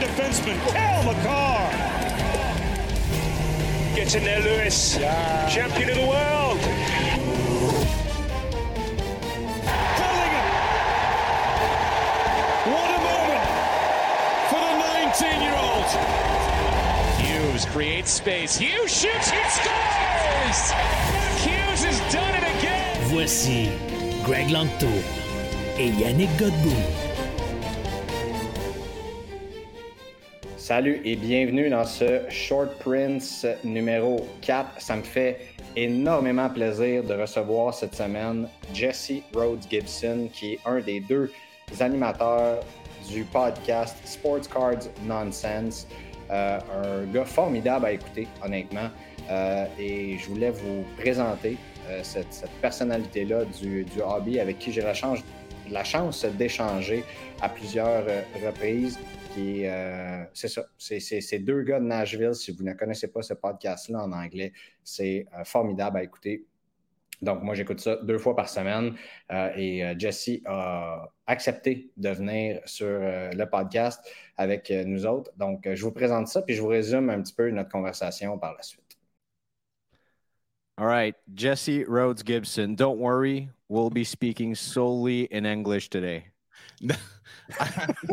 Defenseman Cal McCarr gets in there. Lewis, yeah. Champion of the world. Bellingham, what a moment for the 19-year-old. Hughes creates space. Hughes shoots. He scores. Mark Hughes has done it again. Voici Greg Lanctot et Yannick Godbout. Salut et bienvenue dans ce Short Prints numéro 4. Ça me fait énormément plaisir de recevoir cette semaine Jesse Rhodes Gibson, qui est un des 2 animateurs du podcast Sports Cards Nonsense. Un gars formidable à écouter, honnêtement. Et je voulais vous présenter cette personnalité-là du hobby avec qui j'ai la chance d'échanger à plusieurs reprises. Et c'est ça, c'est 2 gars de Nashville. Si vous ne connaissez pas ce podcast-là en anglais, c'est formidable à écouter. Donc, moi, j'écoute ça 2 fois par semaine et Jesse a accepté de venir sur le podcast avec nous autres. Donc, je vous présente ça puis je vous résume un petit peu notre conversation par la suite. All right, Jesse Rhodes Gibson, don't worry, we'll be speaking solely in English today.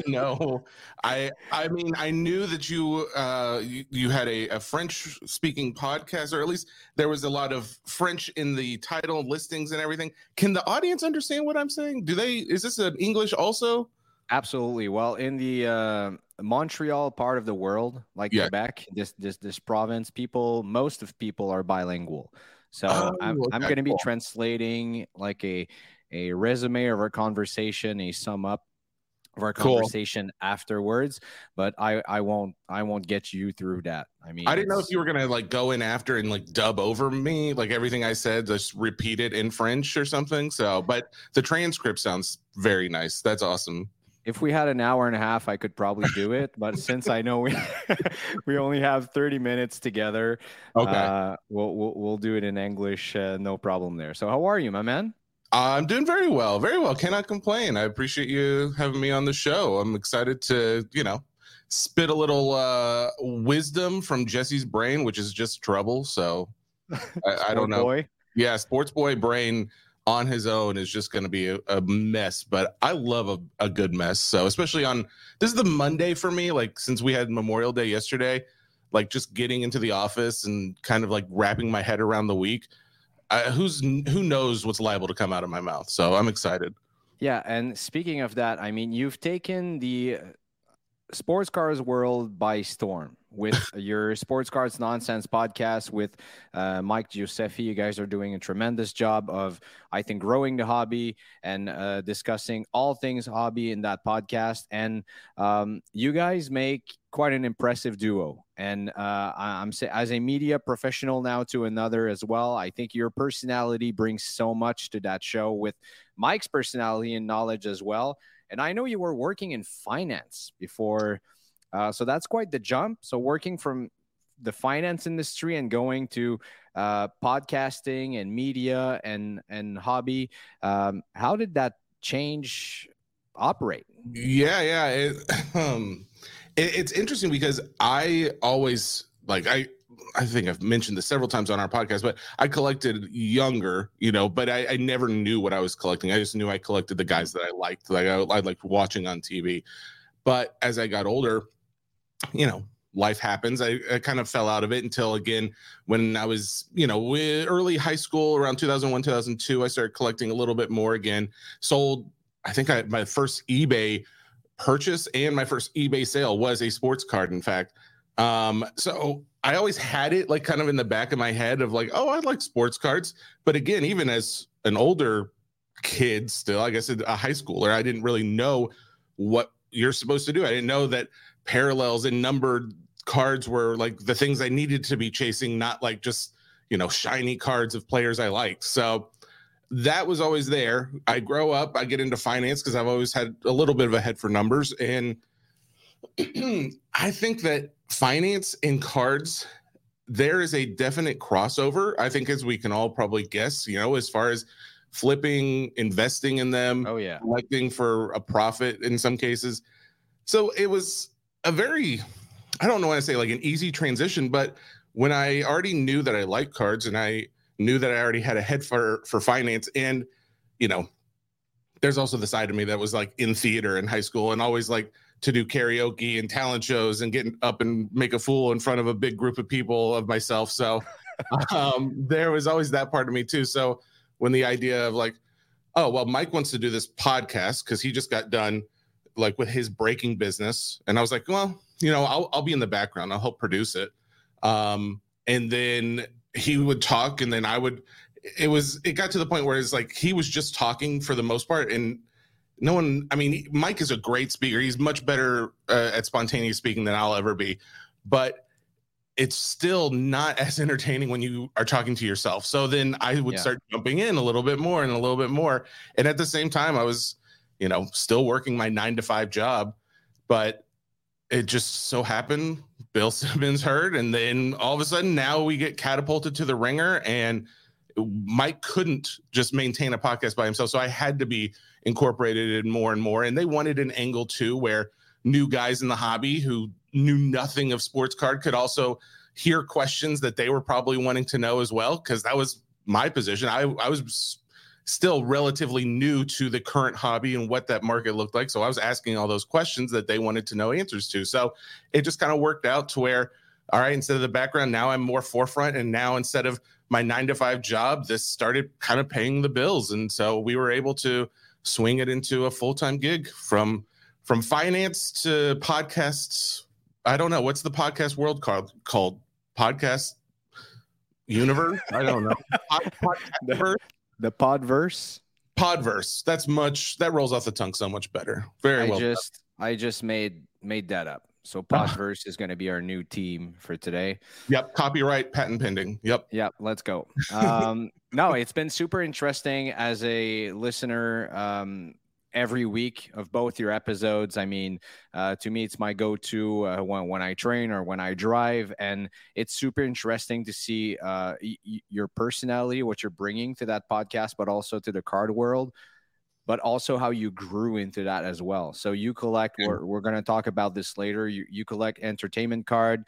No, I mean, I knew that you had a French speaking podcast, or at least there was a lot of French in the title, listings and everything. Can the audience understand what I'm saying? Is this an English also? Absolutely. Well, in the Montreal part of the world, like Quebec, this province, most people are bilingual. So I'm going to be translating like a resume of our conversation, a sum up of our conversation afterwards, but I won't get you through that. I mean, I didn't know if you were gonna like go in after and like dub over me, like everything I said, just repeat it in French or something. So, but the transcript sounds very nice. That's awesome. If we had an hour and a half, I could probably do it. But since I know we only have 30 minutes together, we'll do it in English, no problem there. So, how are you, my man? I'm doing very well, very well. Cannot complain. I appreciate you having me on the show. I'm excited to, spit a little wisdom from Jesse's brain, which is just trouble. So I don't know. Boy. Yeah, sports boy brain on his own is just going to be a mess, but I love a good mess. So especially this is the Monday for me, like since we had Memorial Day yesterday, like just getting into the office and kind of like wrapping my head around the week. Who knows what's liable to come out of my mouth? So I'm excited. Yeah, and speaking of that, I mean, you've taken the sports cars world by storm with your Sports Cards Nonsense podcast with Mike Giuseppe. You guys are doing a tremendous job of, I think, growing the hobby and discussing all things hobby in that podcast. And you guys make quite an impressive duo. And I'm as a media professional now to another as well. I think your personality brings so much to that show with Mike's personality and knowledge as well. And I know you were working in finance before, so that's quite the jump. So working from the finance industry and going to podcasting and media and hobby, how did that change operate? Yeah. It's interesting because I always like I think I've mentioned this several times on our podcast, but I collected younger, but I never knew what I was collecting. I just knew I collected the guys that I liked, like I liked watching on TV. But as I got older, life happens. I kind of fell out of it until again, when I was, early high school around 2001, 2002, I started collecting a little bit more again. Sold, I think my first eBay purchase and my first eBay sale was a sports card. In fact, So I always had it like kind of in the back of my head of like, oh, I like sports cards. But again, even as an older kid still, like I said, a high schooler, I didn't really know what you're supposed to do. I didn't know that parallels and numbered cards were like the things I needed to be chasing, not like just, you know, shiny cards of players I liked. So that was always there. I grow up, I get into finance because I've always had a little bit of a head for numbers. And I think that finance and cards, there is a definite crossover. I think, as we can all probably guess, you know, as far as flipping, investing in them, collecting for a profit in some cases. So it was a very, I don't know what to say, like an easy transition. But when I already knew that I liked cards and I knew that I already had a head for finance, and, you know, there's also the side of me that was like in theater in high school and always like to do karaoke and talent shows and getting up and make a fool in front of a big group of people of myself. So there was always that part of me too. So when the idea of like, oh, well, Mike wants to do this podcast because he just got done like with his breaking business. And I was like, well, you know, I'll be in the background. I'll help produce it. And then he would talk, and then I would, it got to the point where it's like, he was just talking for the most part. And no one, I mean, Mike is a great speaker. He's much better at spontaneous speaking than I'll ever be, but it's still not as entertaining when you are talking to yourself. So then I would start jumping in a little bit more and a little bit more. And at the same time, I was, you know, still working my 9-to-5 job, but it just so happened Bill Simmons heard. And then all of a sudden now we get catapulted to The Ringer, and Mike couldn't just maintain a podcast by himself. So I had to be incorporated in more and more. And they wanted an angle too, where new guys in the hobby who knew nothing of sports card could also hear questions that they were probably wanting to know as well. Cause that was my position. I was still relatively new to the current hobby and what that market looked like. So I was asking all those questions that they wanted to know answers to. So it just kind of worked out to where, all right, instead of the background, now I'm more forefront. And now instead of my 9-to-5 job, this started kind of paying the bills. And so we were able to swing it into a full-time gig from finance to podcasts. I don't know. What's the podcast world called? Podcast universe? I don't know. The podverse? Podverse. That's much. That rolls off the tongue so much better. I just made that up. So Podverse is going to be our new team for today. Yep. Copyright, patent pending. Yep. Yep. Let's go. No, it's been super interesting as a listener every week of both your episodes. I mean, to me, it's my go-to when I train or when I drive. And it's super interesting to see your personality, what you're bringing to that podcast, but also to the card world, but also how you grew into that as well. So you collect, we're going to talk about this later. You collect entertainment card,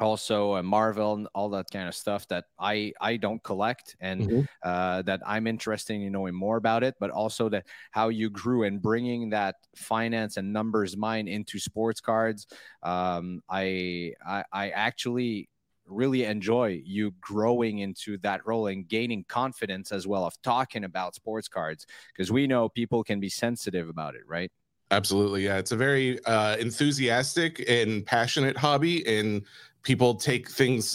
also Marvel and all that kind of stuff that I don't collect, and that I'm interested in knowing more about it, but also that how you grew and bringing that finance and numbers mind into sports cards. I actually really enjoy you growing into that role and gaining confidence as well of talking about sports cards, because we know people can be sensitive about it, right? Absolutely. Yeah. It's a very enthusiastic and passionate hobby, and people take things.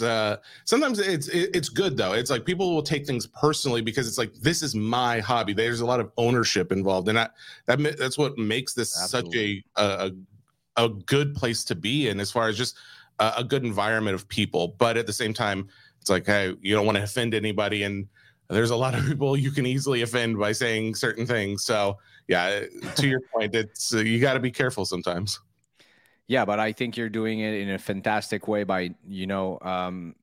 Sometimes it's good though. It's like people will take things personally because it's like, this is my hobby. There's a lot of ownership involved. And that's what makes this such a good place to be in, as far as just a good environment of people. But at the same time, it's like, hey, you don't want to offend anybody, and there's a lot of people you can easily offend by saying certain things. So yeah, to your point, it's you got to be careful sometimes. Yeah, but I think you're doing it in a fantastic way by, you know,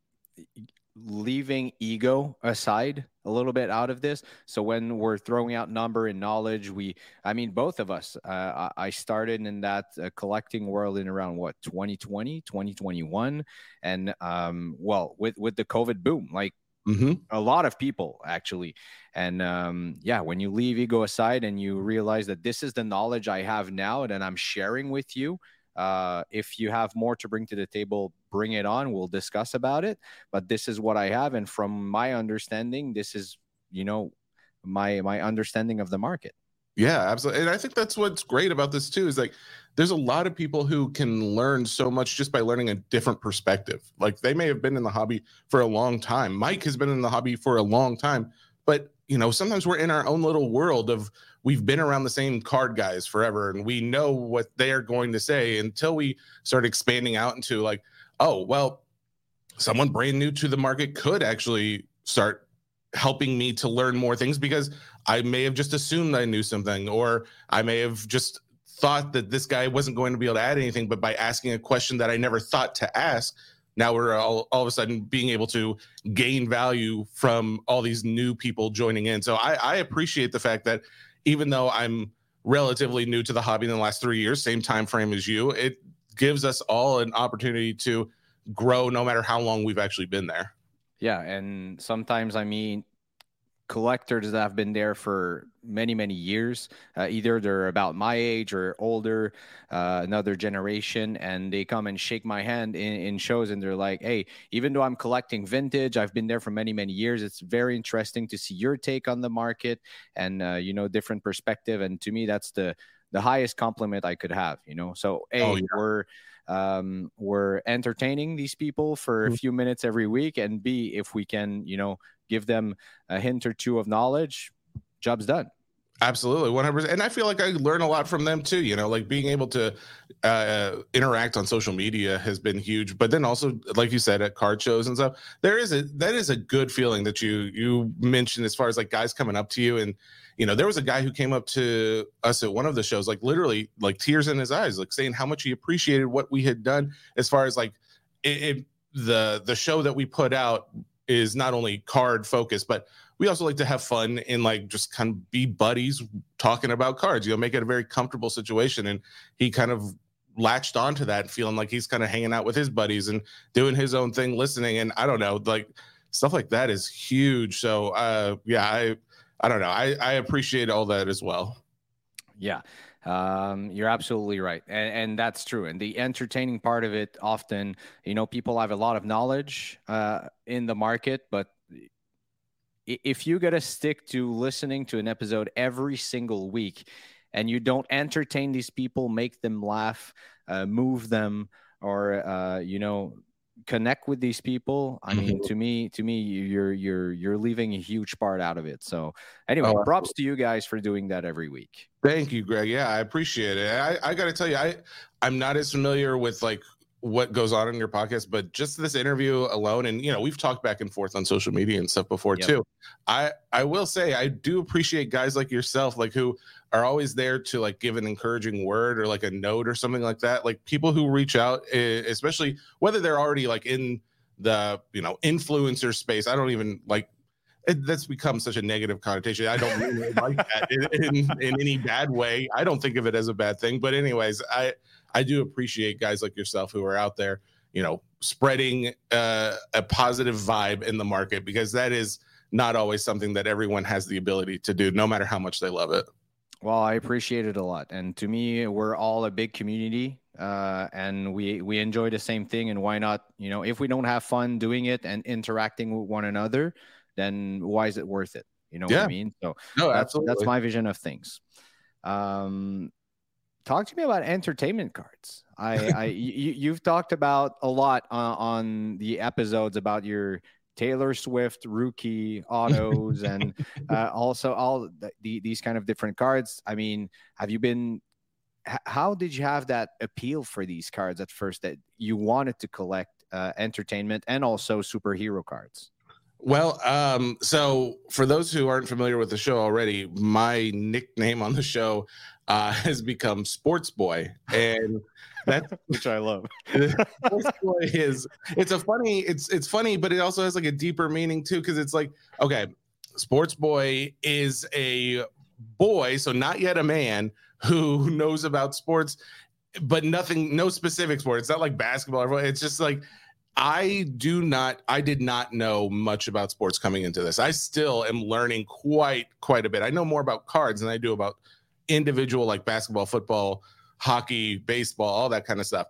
leaving ego aside a little bit out of this. So when we're throwing out number and knowledge, both of us, I started in that collecting world in around 2020, 2021. And, with the COVID boom, like a lot of people actually. And, when you leave ego aside and you realize that this is the knowledge I have now and I'm sharing with you, if you have more to bring to the table, bring it on. We'll discuss about it. But this is what I have. And from my understanding, this is, you know, my understanding of the market. Yeah, absolutely. And I think that's what's great about this too, is like there's a lot of people who can learn so much just by learning a different perspective. Like they may have been in the hobby for a long time. Mike has been in the hobby for a long time, but you know, sometimes we're in our own little world of we've been around the same card guys forever and we know what they're going to say until we start expanding out into like, oh, well, someone brand new to the market could actually start helping me to learn more things because I may have just assumed I knew something, or I may have just thought that this guy wasn't going to be able to add anything, but by asking a question that I never thought to ask, now we're all of a sudden being able to gain value from all these new people joining in. So I appreciate the fact that even though I'm relatively new to the hobby in the last 3 years, same time frame as you, it gives us all an opportunity to grow no matter how long we've actually been there. Yeah, and sometimes, I mean, collectors that have been there for many, many years, either they're about my age or older, another generation, and they come and shake my hand in shows, and they're like, hey, even though I'm collecting vintage, I've been there for many, many years, it's very interesting to see your take on the market and, you know, different perspective. And to me, that's the highest compliment I could have, you know? So, hey, we're entertaining these people for a few minutes every week, and B, if we can, you know, give them a hint or two of knowledge, job's done. Absolutely. 100%. And I feel like I learn a lot from them too, you know, like being able to interact on social media has been huge, but then also, like you said, at card shows and stuff, that is a good feeling that you mentioned as far as like guys coming up to you. And, you know, there was a guy who came up to us at one of the shows, like literally like tears in his eyes, like saying how much he appreciated what we had done as far as like the show that we put out is not only card focused, but we also like to have fun and like just kind of be buddies talking about cards, you know, make it a very comfortable situation. And he kind of latched onto that, feeling like he's kind of hanging out with his buddies and doing his own thing, listening. And I don't know, like stuff like that is huge. So yeah, I don't know. I appreciate all that as well. Yeah, you're absolutely right. And that's true. And the entertaining part of it often, you know, people have a lot of knowledge in the market, but if you got to stick to listening to an episode every single week and you don't entertain these people, make them laugh, move them, or, you know, connect with these people, I mean, to me you're leaving a huge part out of it. So anyway, props to you guys for doing that every week. Thank you, Greg. Yeah, I appreciate it. I gotta tell you, I'm not as familiar with like what goes on in your podcast, but just this interview alone, and you know, we've talked back and forth on social media and stuff before too. I will say I do appreciate guys like yourself, like who are always there to like give an encouraging word or like a note or something like that. Like people who reach out, especially whether they're already like in the, you know, influencer space. I don't even like it, that's become such a negative connotation. I don't really like that in any bad way. I don't think of it as a bad thing, but anyways, I do appreciate guys like yourself who are out there, you know, spreading a positive vibe in the market, because that is not always something that everyone has the ability to do, no matter how much they love it. Well, I appreciate it a lot. And to me, we're all a big community and we enjoy the same thing. And why not, you know, if we don't have fun doing it and interacting with one another, then why is it worth it? You know what I mean? So that's my vision of things. Talk to me about entertainment cards. You've talked about a lot on the episodes about your Taylor Swift rookie autos and also all these kind of different cards. I mean, how did you have that appeal for these cards at first that you wanted to collect entertainment and also superhero cards? Well, so for those who aren't familiar with the show already, my nickname on the show has become Sports Boy, and that's which I love. Sports Boy it's funny, but it also has like a deeper meaning too, because it's like, okay, Sports Boy is a boy, so not yet a man, who knows about sports, but no specific sport. It's not like basketball. It's just like, I did not know much about sports coming into this. I still am learning quite a bit. I know more about cards than I do about individual, like basketball, football, hockey, baseball, all that kind of stuff.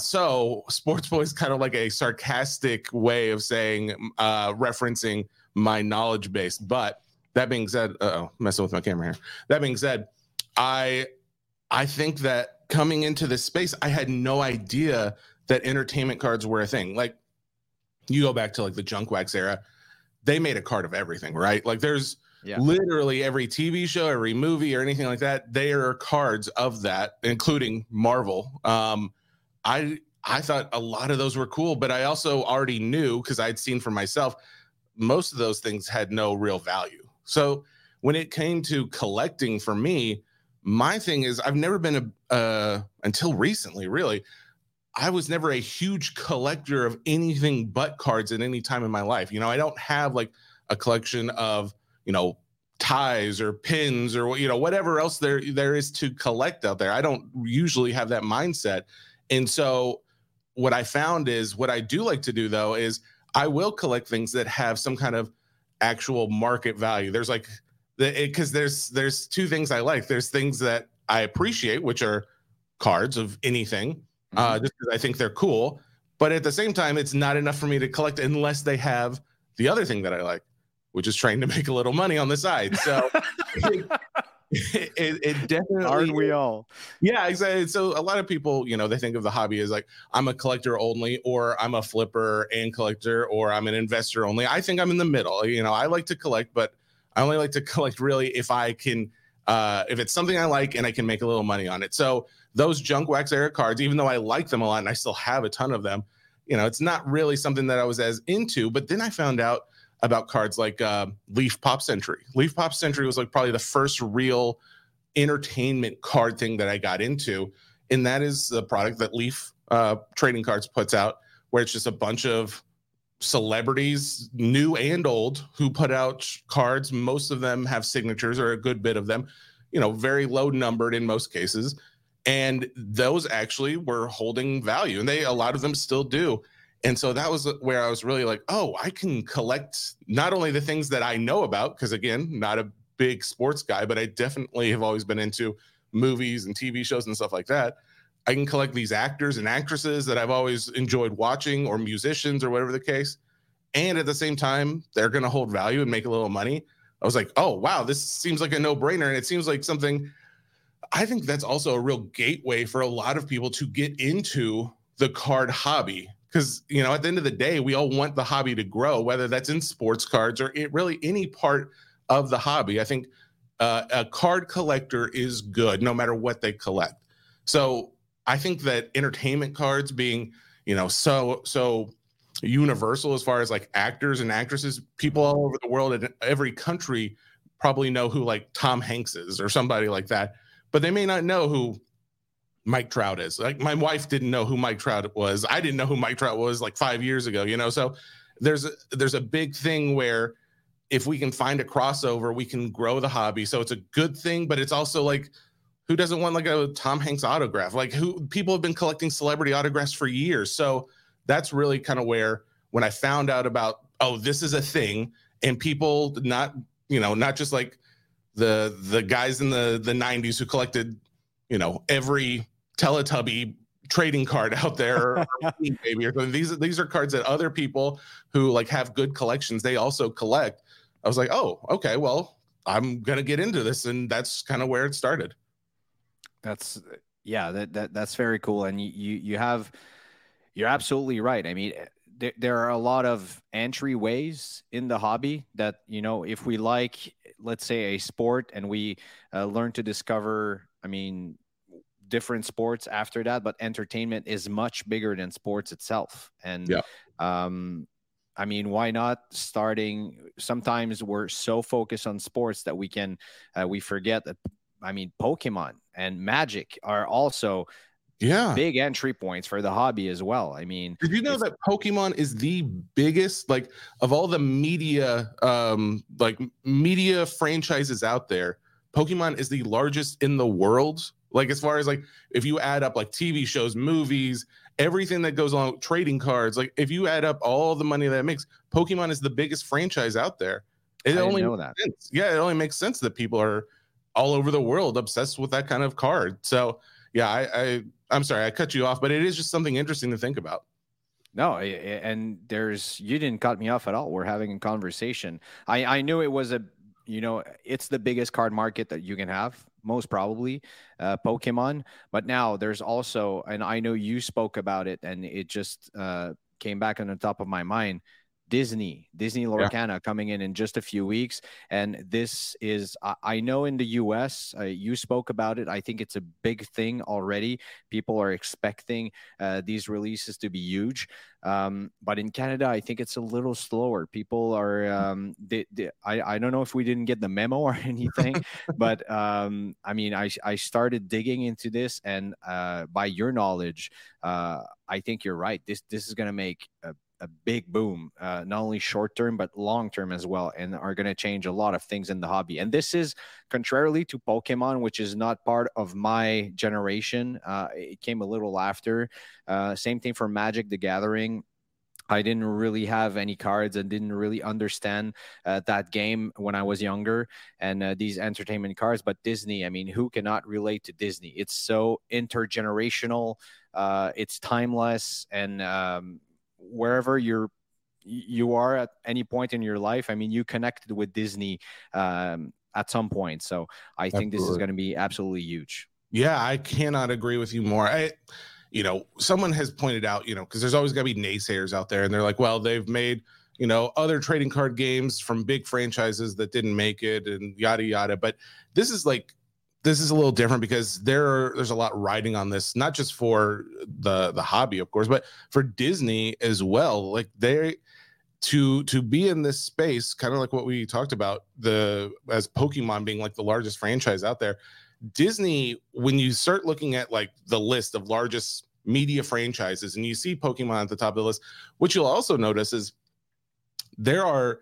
So Sports Boy is kind of like a sarcastic way of saying, referencing my knowledge base. But That being said, messing with my camera here. That being said, I think that coming into this space, I had no idea that entertainment cards were a thing. Like, you go back to like the junk wax era, they made a card of everything, right? Like, there's literally every TV show, every movie, or anything like that, they are cards of that, including Marvel. I thought a lot of those were cool, but I also already knew, because I'd seen for myself, most of those things had no real value. So when it came to collecting for me, my thing is, I've never been until recently, really, I was never a huge collector of anything but cards at any time in my life. You know, I don't have like a collection of, you know, ties or pins or, you know, whatever else there is to collect out there. I don't usually have that mindset. And so what I found is, what I do like to do, though, is I will collect things that have some kind of actual market value. There's like, because there's two things I like. There's things that I appreciate, which are cards of anything, just because I think they're cool. But at the same time, it's not enough for me to collect unless they have the other thing that I like, which is trying to make a little money on the side. So it definitely, aren't we all? Yeah, exactly. So a lot of people, you know, they think of the hobby as like, I'm a collector only, or I'm a flipper and collector, or I'm an investor only. I think I'm in the middle. You know, I like to collect, but I only like to collect really if I can, if it's something I like and I can make a little money on it. So those junk wax era cards, even though I like them a lot and I still have a ton of them, you know, it's not really something that I was as into. But then I found out about cards like Leaf Pop Century. Leaf Pop Century was like probably the first real entertainment card thing that I got into. And that is the product that Leaf Trading Cards puts out, where it's just a bunch of celebrities, new and old, who put out cards. Most of them have signatures, or a good bit of them, you know, very low numbered in most cases. And those actually were holding value, and a lot of them still do. And so that was where I was really like, oh, I can collect not only the things that I know about, because again, not a big sports guy, but I definitely have always been into movies and TV shows and stuff like that. I can collect these actors and actresses that I've always enjoyed watching, or musicians, or whatever the case. And at the same time, they're going to hold value and make a little money. I was like, oh, wow, this seems like a no-brainer. And it seems like something, I think that's also a real gateway for a lot of people to get into the card hobby. Because, you know, at the end of the day, we all want the hobby to grow, whether that's in sports cards or really any part of the hobby. I think a card collector is good no matter what they collect. So I think that entertainment cards being, you know, so universal as far as like actors and actresses, people all over the world and every country probably know who like Tom Hanks is or somebody like that, but they may not know who Mike Trout is. Like, my wife didn't know who Mike Trout was. I didn't know who Mike Trout was like 5 years ago, you know? So there's a big thing where if we can find a crossover, we can grow the hobby. So it's a good thing, but it's also like, who doesn't want like a Tom Hanks autograph? Like, who, people have been collecting celebrity autographs for years. So that's really kind of where, when I found out about, oh, this is a thing, and people not, you know, not just like the guys in the 90s who collected, you know, every Teletubby trading card out there, or maybe, or these are cards that other people who like have good collections, they also collect. I was like, oh, okay, well, I'm gonna get into this, and that's kind of where it started. That's that's very cool, and you're absolutely right. I mean, there are a lot of entry ways in the hobby that, you know, if we like, let's say, a sport, and we learn to discover, I mean, different sports after that, but entertainment is much bigger than sports itself. And I mean, why not starting? Sometimes we're so focused on sports that we can we forget that. I mean, Pokemon and Magic are also big entry points for the hobby as well. I mean, did you know that Pokemon is the biggest, like, of all the media media franchises out there, Pokemon is the largest in the world. Like, as far as like, if you add up like TV shows, movies, everything that goes on, trading cards, like if you add up all the money that it makes, Pokemon is the biggest franchise out there. It only know that. It only makes sense that people are all over the world obsessed with that kind of card. So yeah, I'm sorry I cut you off, but it is just something interesting to think about. No, and you didn't cut me off at all. We're having a conversation. I knew it was a you know, it's the biggest card market that you can have, most probably, Pokemon. But now there's also, and I know you spoke about it, and it just came back on the top of my mind, Disney Lorcana coming in just a few weeks. And this is, I know in the US, you spoke about it. I think it's a big thing already. People are expecting these releases to be huge. But in Canada, I think it's a little slower. People are, I don't know if we didn't get the memo or anything, but I mean, I started digging into this, and by your knowledge, I think you're right. This is going to make a big boom, not only short term but long term as well, and are going to change a lot of things in the hobby. And this is contrarily to Pokemon, which is not part of my generation. It came a little after. Same thing for Magic the Gathering. I didn't really have any cards and didn't really understand that game when I was younger, and these entertainment cards. But Disney, I mean, who cannot relate to Disney? It's so intergenerational. It's timeless, and wherever you are at any point in your life, I mean, you connected with Disney at some point. So I think this is going to be absolutely huge. Yeah, I cannot agree with you more. You know, someone has pointed out, you know, because there's always going to be naysayers out there, and they're like, well, they've made, you know, other trading card games from big franchises that didn't make it and yada, yada. But this is like, this is a little different because there's a lot riding on this, not just for the hobby, of course, but for Disney as well. Like they to be in this space, kind of like what we talked about, as Pokemon being like the largest franchise out there. Disney, when you start looking at like the list of largest media franchises, and you see Pokemon at the top of the list, what you'll also notice is there are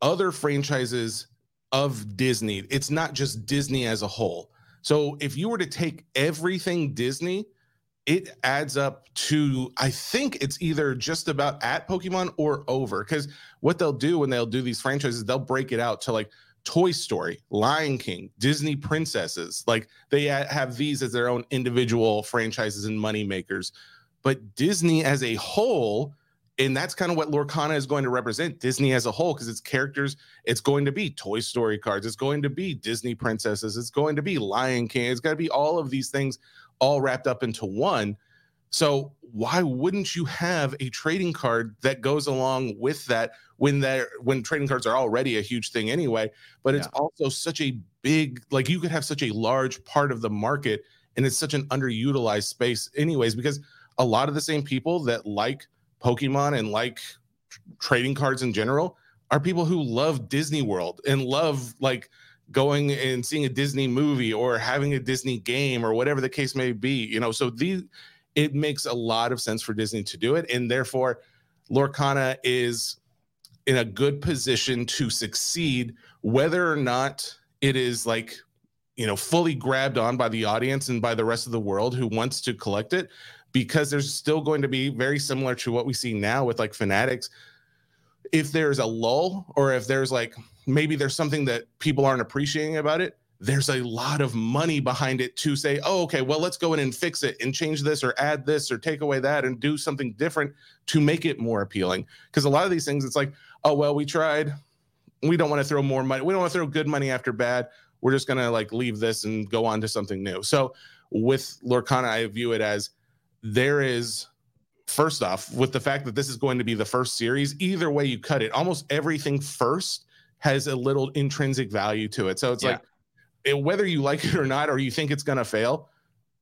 other franchises of Disney. It's not just Disney as a whole. So if you were to take everything Disney, it adds up to, I think it's either just about at Pokemon or over, because what they'll do when they'll do these franchises, they'll break it out to like Toy Story, Lion King, Disney Princesses. Like they have these as their own individual franchises and money makers, but Disney as a whole. And that's kind of what Lorcana is going to represent, Disney as a whole, because it's characters. It's going to be Toy Story cards. It's going to be Disney Princesses. It's going to be Lion King. It's got to be all of these things all wrapped up into one. So why wouldn't you have a trading card that goes along with that when trading cards are already a huge thing anyway? But it's also such a big, like you could have such a large part of the market, and it's such an underutilized space anyways, because a lot of the same people that like Pokemon and like trading cards in general are people who love Disney World and love like going and seeing a Disney movie or having a Disney game or whatever the case may be, you know. So it makes a lot of sense for Disney to do it, and therefore Lorcana is in a good position to succeed, whether or not it is like, you know, fully grabbed on by the audience and by the rest of the world who wants to collect it. Because there's still going to be very similar to what we see now with like Fanatics. If there's a lull, or if there's like maybe there's something that people aren't appreciating about it, there's a lot of money behind it to say, oh, okay, well, let's go in and fix it and change this or add this or take away that and do something different to make it more appealing. Because a lot of these things, it's like, oh, well, we tried. We don't want to throw more money. We don't want to throw good money after bad. We're just going to like leave this and go on to something new. So with Lorcana, I view it as, there is, first off, with the fact that this is going to be the first series, either way you cut it, almost everything first has a little intrinsic value to it. So it's like, whether you like it or not, or you think it's going to fail,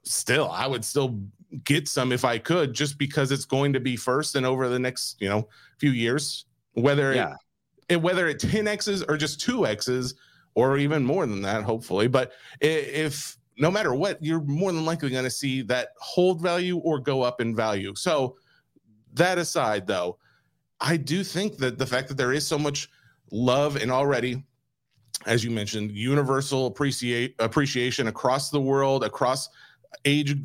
still, I would still get some if I could, just because it's going to be first, and over the next, you know, few years, whether it 10Xs or just 2Xs or even more than that, hopefully. But if no matter what, you're more than likely going to see that hold value or go up in value. So that aside, though, I do think that the fact that there is so much love and already, as you mentioned, universal appreciation across the world, across age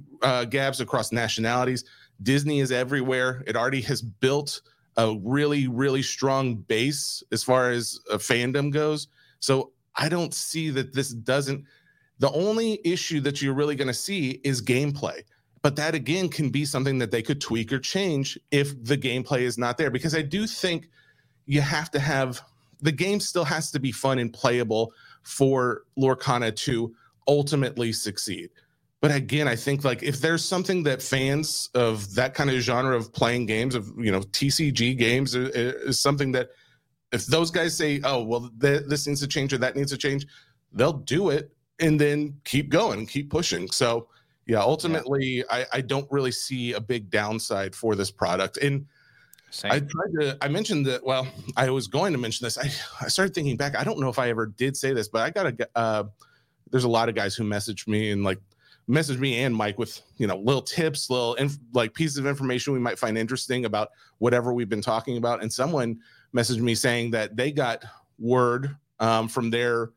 gaps, across nationalities, Disney is everywhere. It already has built a really, really strong base as far as fandom goes. So I don't see that this doesn't. The only issue that you're really going to see is gameplay. But that, again, can be something that they could tweak or change if the gameplay is not there. Because I do think you have to have the game still has to be fun and playable for Lorcana to ultimately succeed. But again, I think like if there's something that fans of that kind of genre of playing games, of, you know, TCG games, is something that if those guys say, oh, well, this needs to change or that needs to change, they'll do it and then keep going, keep pushing. So, yeah, ultimately, yeah. I don't really see a big downside for this product. And same. I was going to mention this. I started thinking back. I don't know if I ever did say this, but I got there's a lot of guys who messaged me and Mike with, you know, little tips, little pieces of information we might find interesting about whatever we've been talking about. And someone messaged me saying that they got word from their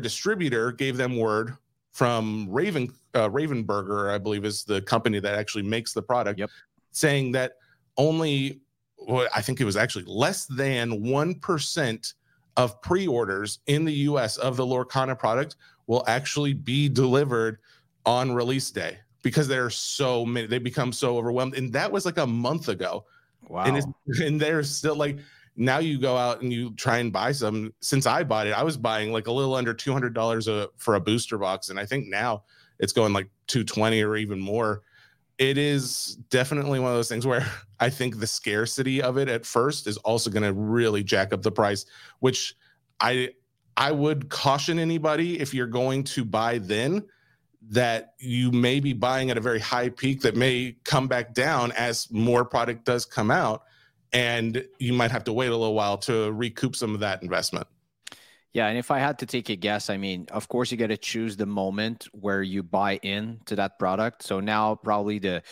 distributor gave them word from Ravensburger, I believe is the company that actually makes the product, yep. saying that I think it was actually less than 1% of pre-orders in the U.S. of the Lorcana product will actually be delivered on release day because there are so many, they become so overwhelmed. And that was like a month ago. Wow. And they're still like, now you go out and you try and buy some. Since I bought it, I was buying like a little under $200 for a booster box. And I think now it's going like $220 or even more. It is definitely one of those things where I think the scarcity of it at first is also going to really jack up the price, which I would caution anybody, if you're going to buy then, that you may be buying at a very high peak that may come back down as more product does come out, and you might have to wait a little while to recoup some of that investment. Yeah, and if I had to take a guess, I mean, of course, you got to choose the moment where you buy in to that product. So now probably the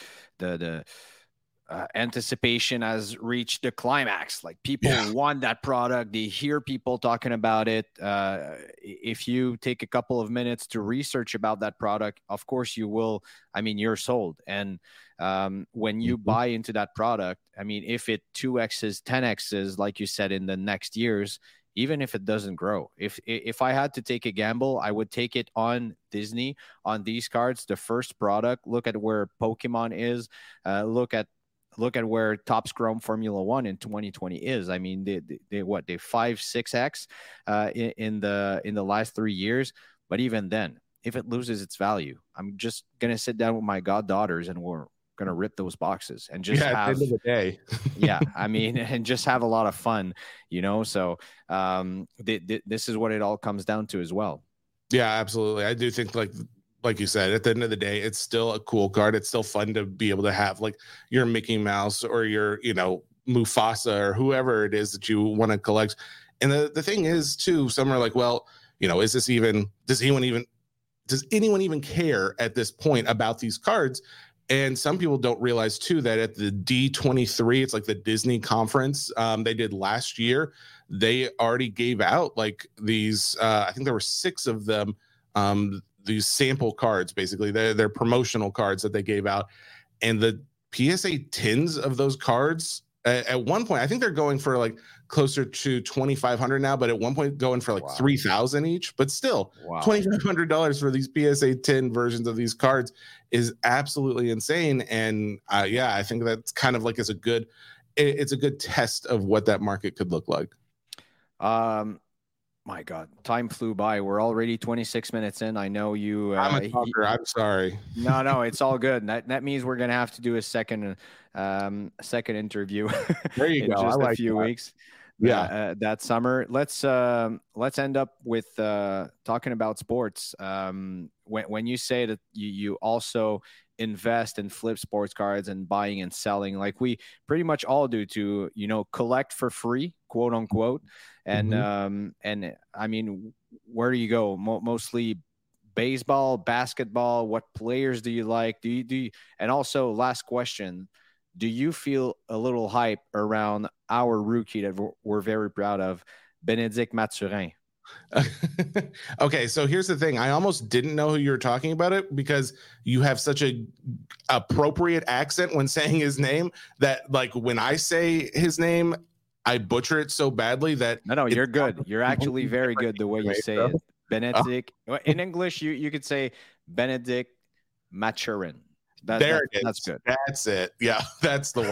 anticipation has reached the climax. Like people want that product. They hear people talking about it. If you take a couple of minutes to research about that product, of course you will. I mean, you're sold. And when you buy into that product, I mean, if it 2Xs, 10Xs, like you said, in the next years, even if it doesn't grow, if I had to take a gamble, I would take it on Disney, on these cards, the first product. Look at where Pokemon is. Look at where Topps Chrome Formula One in 2020 is. I mean, they 5-6x in the last 3 years. But even then, if it loses its value, I'm just gonna sit down with my goddaughters and we're gonna rip those boxes and just have the end of the day. Yeah, I mean, and just have a lot of fun, you know. So this is what it all comes down to as well. Yeah, absolutely. I do think like you said, at the end of the day, it's still a cool card. It's still fun to be able to have like your Mickey Mouse or your, you know, Mufasa or whoever it is that you want to collect. And the thing is too, some are like, well, you know, does anyone even care at this point about these cards? And some people don't realize too that at the D23, it's like the Disney conference they did last year, they already gave out like these, I think there were 6 of them, these sample cards, basically. They're promotional cards that they gave out. And the PSA 10s of those cards, at one point, I think they're going for like closer to $2,500 now, but at one point going for like $3,000 each. But still, $2,500 for these PSA 10 versions of these cards is absolutely insane. And I think that's kind of like it's a good test of what that market could look like. My God, time flew by. We're already 26 minutes in. I know you. I'm a talker. I'm sorry. No, it's all good. That means we're gonna have to do a second interview. There you go. Just a few weeks. Yeah, that summer. Let's end up with talking about sports. When you say that you also invest and flip sports cards and buying and selling, like we pretty much all do, to, you know, collect for free, quote unquote. And and I mean, where do you go? Mostly baseball, basketball. What players do you like? Do you, and also last question, do you feel a little hype around our rookie that we're very proud of, Benedicte Mathurin? Okay, so here's the thing. I almost didn't know who you were talking about it because you have such a appropriate accent when saying his name that, like, when I say his name, I butcher it so badly that... No, you're good. You're actually very good the way you say it. Benedicte. In English, you could say Benedicte Mathurin. It is. That's good. That's it. Yeah, that's the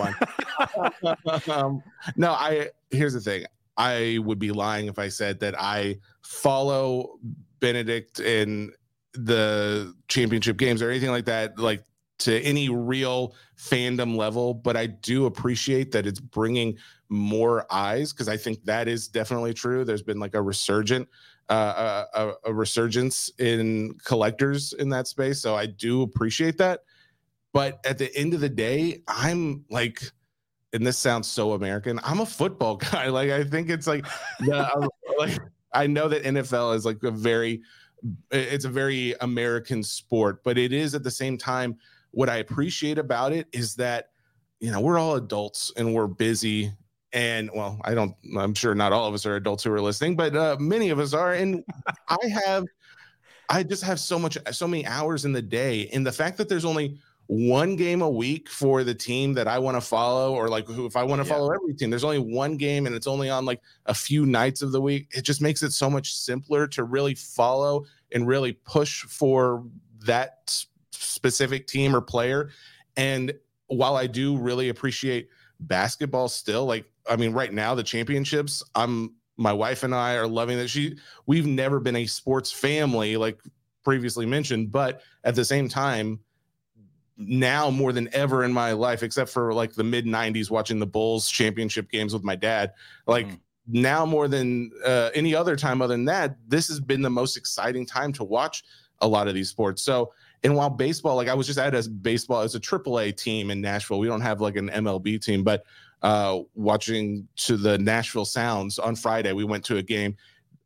one. No, here's the thing. I would be lying if I said that I follow Benedicte in the championship games or anything like that, like to any real fandom level. But I do appreciate that it's bringing more eyes, because I think that is definitely true. There's been like a resurgence in collectors in that space. So I do appreciate that. But at the end of the day, I'm like, and this sounds so American, I'm a football guy. Like, I think it's like, I know that NFL is like a very American sport, but it is at the same time, what I appreciate about it is that, you know, we're all adults and we're busy. And well, I'm sure not all of us are adults who are listening, but many of us are. And I just have so many hours in the day. And the fact that there's only one game a week for the team that I want to follow, or like if I want to follow every team, there's only one game and it's only on like a few nights of the week. It just makes it so much simpler to really follow and really push for that specific team or player. And while I do really appreciate basketball still, like, I mean, right now the championships, my wife and I are loving that. We've never been a sports family, like previously mentioned, but at the same time, now more than ever in my life, except for like the mid 90s, watching the Bulls championship games with my dad, like now more than any other time other than that, this has been the most exciting time to watch a lot of these sports. So, and while baseball, like I was just at a baseball, it's a AAA team in Nashville. We don't have like an MLB team, but watching to the Nashville Sounds on Friday, we went to a game.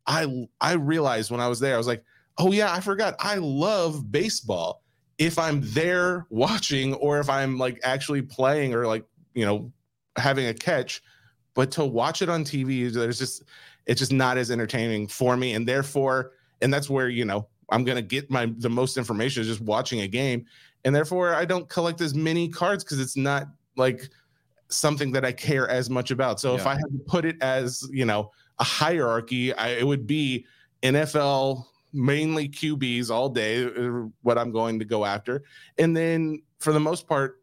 I realized when I was there, I was like, oh yeah, I forgot. I love baseball. If I'm there watching, or if I'm like actually playing, or like, you know, having a catch, but to watch it on TV, it's just not as entertaining for me. And therefore, and that's where, you know, I'm going to get the most information is just watching a game. And therefore I don't collect as many cards, 'cause it's not like something that I care as much about. So if I had to put it as, you know, a hierarchy, it would be NFL, mainly QBs all day, what I'm going to go after. And then for the most part,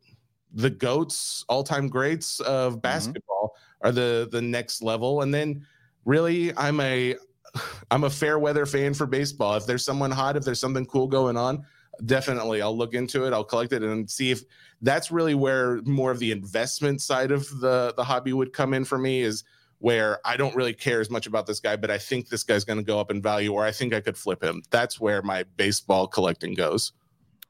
the GOATs, all-time greats of basketball are the next level. And then really I'm a fair weather fan for baseball. If there's someone hot, if there's something cool going on, definitely I'll look into it. I'll collect it and see if that's really where more of the investment side of the hobby would come in for me, is where I don't really care as much about this guy, but I think this guy's going to go up in value, or I think I could flip him. That's where my baseball collecting goes.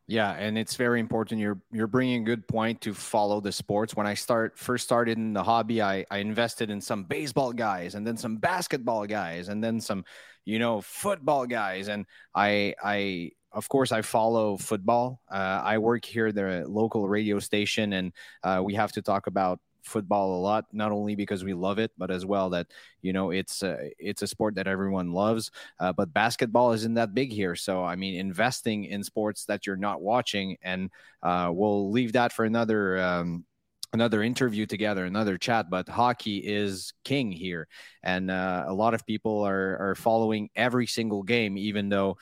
Yeah, and it's very important. You're bringing a good point to follow the sports. When I first started in the hobby, I invested in some baseball guys, and then some basketball guys, and then some, you know, football guys. And I of course, I follow football. I work here at the local radio station, and we have to talk about football a lot, not only because we love it, but as well that, you know, it's a sport that everyone loves, but basketball isn't that big here. So I mean, investing in sports that you're not watching, and we'll leave that for another interview together, another chat, but hockey is king here. And a lot of people are following every single game, even though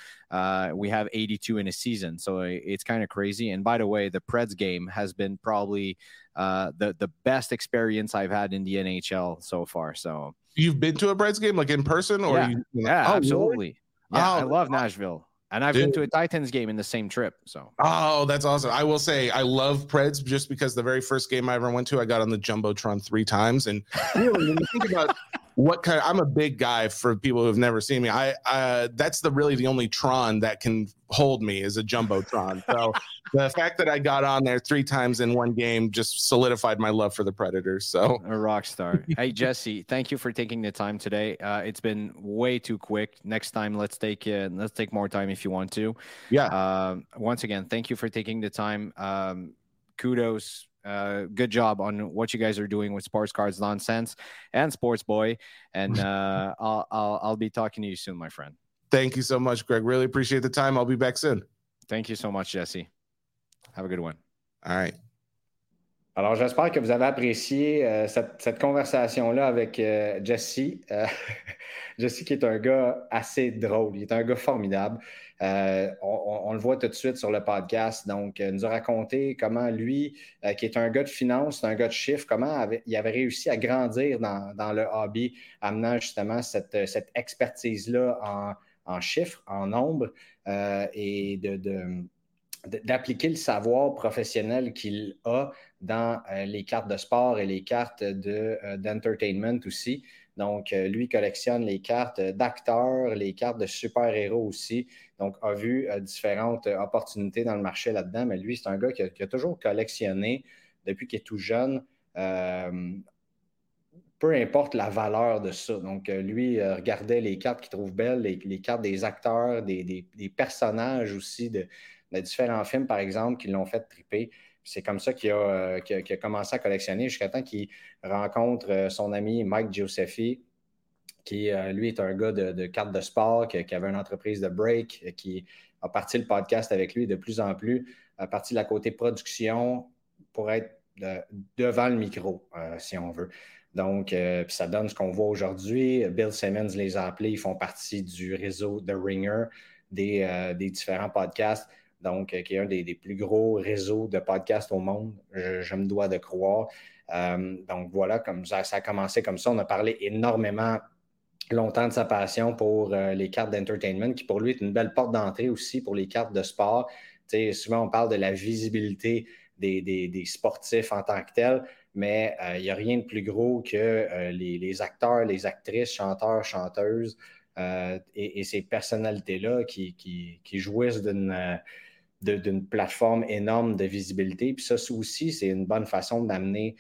we have 82 in a season. So it's kind of crazy. And by the way, the Preds game has been probably the best experience I've had in the NHL so far. So you've been to a Preds game, like in person? Or absolutely. Yeah, I love Nashville. And I've been to a Titans game in the same trip. So, oh, that's awesome. I will say I love Preds just because the very first game I ever went to, I got on the Jumbotron 3 times. And really, when you think about I'm a big guy for people who have never seen me. That's the only Tron that can hold me is a Jumbotron. So the fact that I got on there 3 times in one game just solidified my love for the Predators. So a rock star. Hey, Jesse, thank you for taking the time today. It's been way too quick. Next time, let's take more time if you want to. Yeah. Once again, thank you for taking the time. Kudos. Good job on what you guys are doing with Sports Cards Nonsense and Sports Boy. And I'll be talking to you soon, my friend. Thank you so much, Greg. Really appreciate the time. I'll be back soon. Thank you so much, Jesse. Have a good one. All right. Alors, j'espère que vous avez apprécié cette conversation-là avec Jesse. Jesse qui est un gars assez drôle. Il est un gars formidable. On le voit tout de suite sur le podcast. Donc, il nous a raconté comment lui, qui est un gars de finance, un gars de chiffres, comment il avait réussi à grandir dans le hobby, amenant justement cette expertise-là en chiffres, en nombres et d'appliquer le savoir professionnel qu'il a dans les cartes de sport et les cartes d'entertainment aussi. Donc, lui collectionne les cartes d'acteurs, les cartes de super-héros aussi. Donc, a vu différentes opportunités dans le marché là-dedans. Mais lui, c'est un gars qui a toujours collectionné depuis qu'il est tout jeune, peu importe la valeur de ça. Donc, lui, regardait les cartes qu'il trouve belles, les cartes des acteurs, des personnages aussi de différents films, par exemple, qui l'ont fait triper. C'est comme ça qu'il a commencé à collectionner jusqu'à temps qu'il rencontre son ami Mike Giuseppe, qui, lui, est un gars de cartes de sport, qui avait une entreprise de break, qui a parti le podcast avec lui de plus en plus, a parti de la côté production pour être devant le micro, si on veut. Donc, ça donne ce qu'on voit aujourd'hui. Bill Simmons les a appelés, ils font partie du réseau The Ringer, des différents podcasts. Donc, qui est un des plus gros réseaux de podcasts au monde, je me dois de croire. Donc, voilà, comme ça a commencé comme ça. On a parlé énormément longtemps de sa passion pour les cartes d'entertainment, qui pour lui est une belle porte d'entrée aussi pour les cartes de sport. Tu sais, souvent, on parle de la visibilité des sportifs en tant que tels, mais il n'y a rien de plus gros que les acteurs, les actrices, chanteurs, chanteuses et ces personnalités-là qui jouissent d'une plateforme énorme de visibilité. Puis ça aussi, c'est une bonne façon d'amener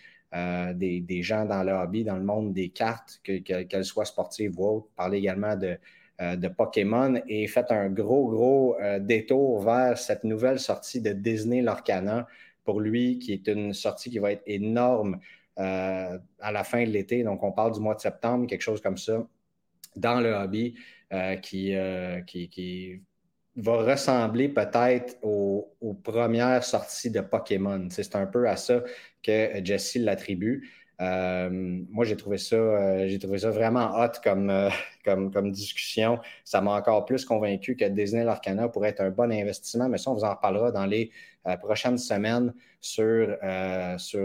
des gens dans le hobby, dans le monde des cartes, qu'elles soient sportives ou autres. Parlez également de Pokémon et faites un gros détour vers cette nouvelle sortie de Disney Lorcana, pour lui, qui est une sortie qui va être énorme à la fin de l'été. Donc, on parle du mois de septembre, quelque chose comme ça, dans le hobby, qui va ressembler peut-être aux premières sorties de Pokémon. Tu sais, c'est un peu à ça que Jesse l'attribue. Moi, j'ai trouvé ça vraiment hot comme discussion. Ça m'a encore plus convaincu que Disney Lorcana pourrait être un bon investissement, mais ça, on vous en reparlera dans les prochaines semaines sur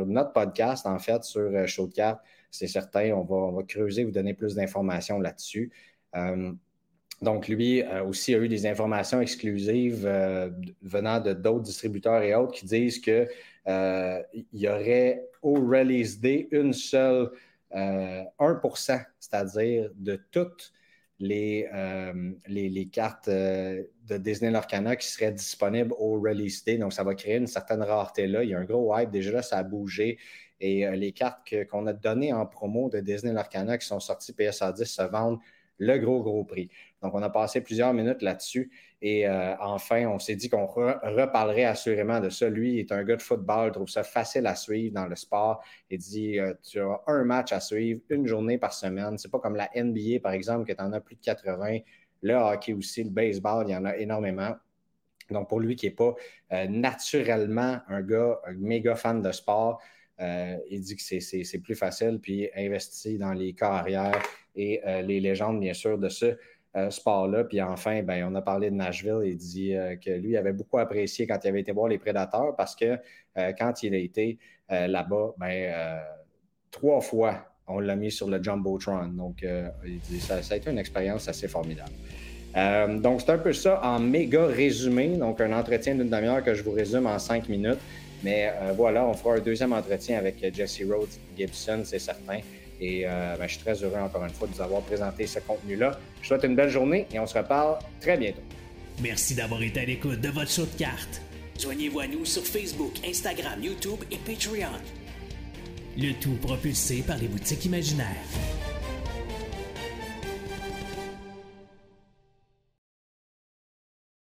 notre podcast, en fait, sur Showcard. C'est certain, on va creuser, vous donner plus d'informations là-dessus. Donc, lui aussi a eu des informations exclusives venant de d'autres distributeurs et autres qui disent qu'il y aurait au Release Day une seule 1%, c'est-à-dire de toutes les cartes de Disney Lorcana qui seraient disponibles au Release Day. Donc, ça va créer une certaine rareté là. Il y a un gros hype. Déjà là, ça a bougé. Et les cartes qu'on a données en promo de Disney Lorcana qui sont sorties PSA 10 se vendent le gros prix. Donc, on a passé plusieurs minutes là-dessus. Et enfin, on s'est dit qu'on reparlerait assurément de ça. Lui, il est un gars de football, il trouve ça facile à suivre dans le sport. Il dit, tu as un match à suivre, une journée par semaine. C'est pas comme la NBA, par exemple, que tu en as plus de 80. Le hockey aussi, le baseball, il y en a énormément. Donc, pour lui qui n'est pas naturellement un gars un méga fan de sport, il dit que c'est plus facile, puis investit dans les carrières et les légendes, bien sûr, de ce sport-là. Puis enfin, ben, on a parlé de Nashville. Il dit que lui avait beaucoup apprécié quand il avait été voir les Prédateurs parce que quand il a été là-bas, ben, 3 fois, on l'a mis sur le Jumbotron. Donc, il dit ça a été une expérience assez formidable. Donc, c'est un peu ça en méga résumé. Donc, un entretien d'une demi-heure que je vous résume en 5 minutes. Mais voilà, on fera un deuxième entretien avec Jesse Rhodes Gibson, c'est certain. Et ben, je suis très heureux, encore une fois, de vous avoir présenté ce contenu-là. Je vous souhaite une belle journée et on se reparle très bientôt. Merci d'avoir été à l'écoute de votre show de cartes. Joignez-vous à nous sur Facebook, Instagram, YouTube et Patreon. Le tout propulsé par les boutiques imaginaires.